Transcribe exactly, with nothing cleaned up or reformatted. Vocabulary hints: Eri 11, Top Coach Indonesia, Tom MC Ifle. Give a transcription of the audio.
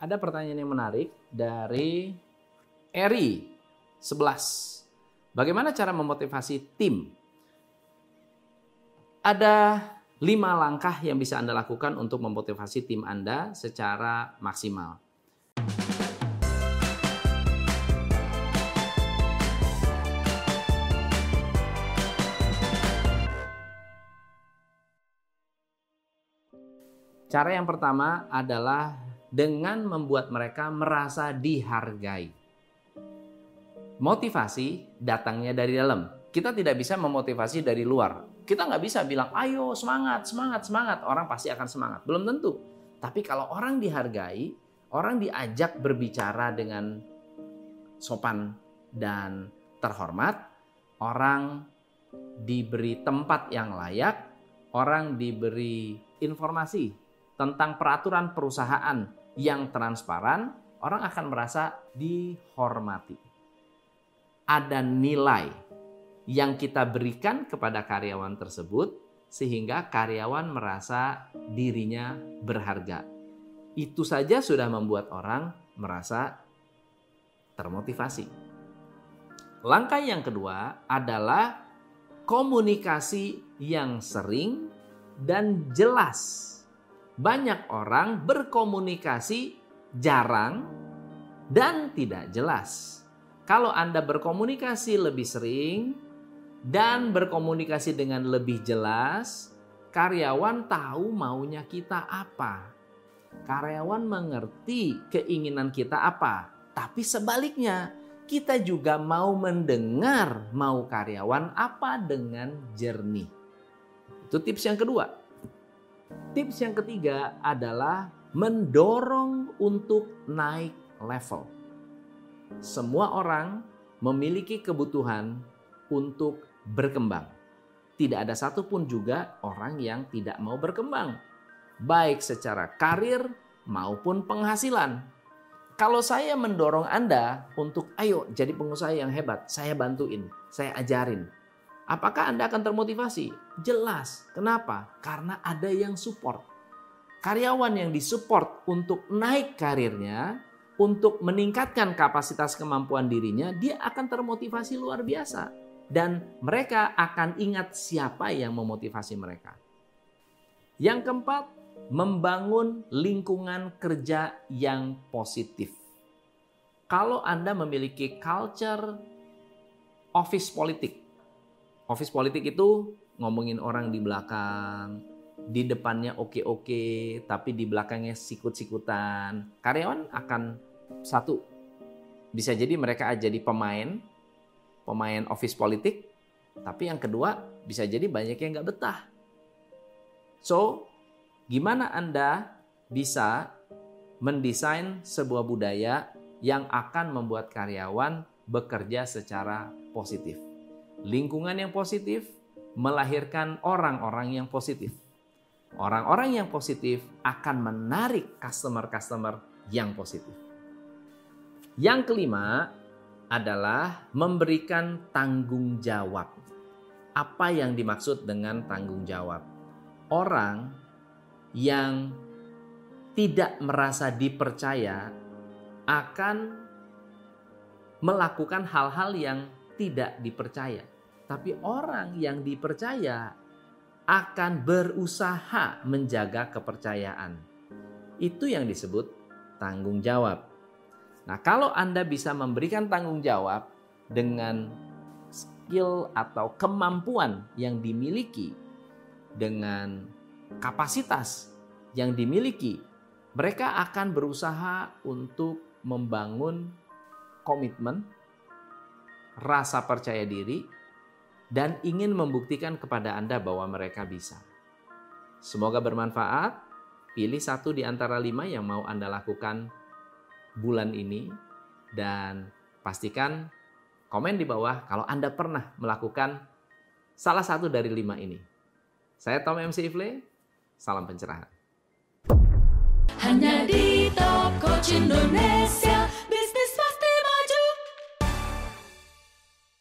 Ada pertanyaan yang menarik dari Eri sebelas. Bagaimana cara memotivasi tim? Ada lima langkah yang bisa Anda lakukan untuk memotivasi tim Anda secara maksimal. Cara yang pertama adalah dengan membuat mereka merasa dihargai. Motivasi datangnya dari dalam. Kita tidak bisa memotivasi dari luar. Kita nggak bisa bilang, ayo semangat, semangat, semangat. Orang pasti akan semangat. Belum tentu. Tapi kalau orang dihargai, orang diajak berbicara dengan sopan dan terhormat. Orang diberi tempat yang layak. Orang diberi informasi tentang peraturan perusahaan yang transparan, orang akan merasa dihormati. Ada nilai yang kita berikan kepada karyawan tersebut sehingga karyawan merasa dirinya berharga. Itu saja sudah membuat orang merasa termotivasi. Langkah yang kedua adalah komunikasi yang sering dan jelas. Banyak orang berkomunikasi jarang dan tidak jelas. Kalau Anda berkomunikasi lebih sering dan berkomunikasi dengan lebih jelas, karyawan tahu maunya kita apa. Karyawan mengerti keinginan kita apa. Tapi sebaliknya, kita juga mau mendengar mau karyawan apa dengan jernih. Itu tips yang kedua. Tips yang ketiga adalah mendorong untuk naik level. Semua orang memiliki kebutuhan untuk berkembang. Tidak ada satupun juga orang yang tidak mau berkembang, baik secara karir maupun penghasilan. Kalau saya mendorong Anda untuk ayo jadi pengusaha yang hebat, saya bantuin, saya ajarin. Apakah Anda akan termotivasi? Jelas. Kenapa? Karena ada yang support. Karyawan yang disupport untuk naik karirnya, untuk meningkatkan kapasitas kemampuan dirinya, dia akan termotivasi luar biasa. Dan mereka akan ingat siapa yang memotivasi mereka. Yang keempat, membangun lingkungan kerja yang positif. Kalau Anda memiliki culture office politik. Office politik itu ngomongin orang di belakang, di depannya oke-oke, tapi di belakangnya sikut-sikutan. Karyawan akan satu, bisa jadi mereka jadi pemain, pemain office politik, tapi yang kedua bisa jadi banyak yang nggak betah. So, gimana Anda bisa mendesain sebuah budaya yang akan membuat karyawan bekerja secara positif? Lingkungan yang positif melahirkan orang-orang yang positif. Orang-orang yang positif akan menarik customer-customer yang positif. Yang kelima adalah memberikan tanggung jawab. Apa yang dimaksud dengan tanggung jawab? Orang yang tidak merasa dipercaya akan melakukan hal-hal yang tidak dipercaya. Tapi orang yang dipercaya akan berusaha menjaga kepercayaan. Itu yang disebut tanggung jawab. Nah, kalau Anda bisa memberikan tanggung jawab dengan skill atau kemampuan yang dimiliki, dengan kapasitas yang dimiliki, mereka akan berusaha untuk membangun komitmen, rasa percaya diri, dan ingin membuktikan kepada Anda bahwa mereka bisa. Semoga bermanfaat. Pilih satu di antara lima yang mau Anda lakukan bulan ini, dan pastikan komen di bawah kalau Anda pernah melakukan salah satu dari lima ini. Saya Tom M C Ifle. Salam pencerahan. Hanya di Top Coach Indonesia.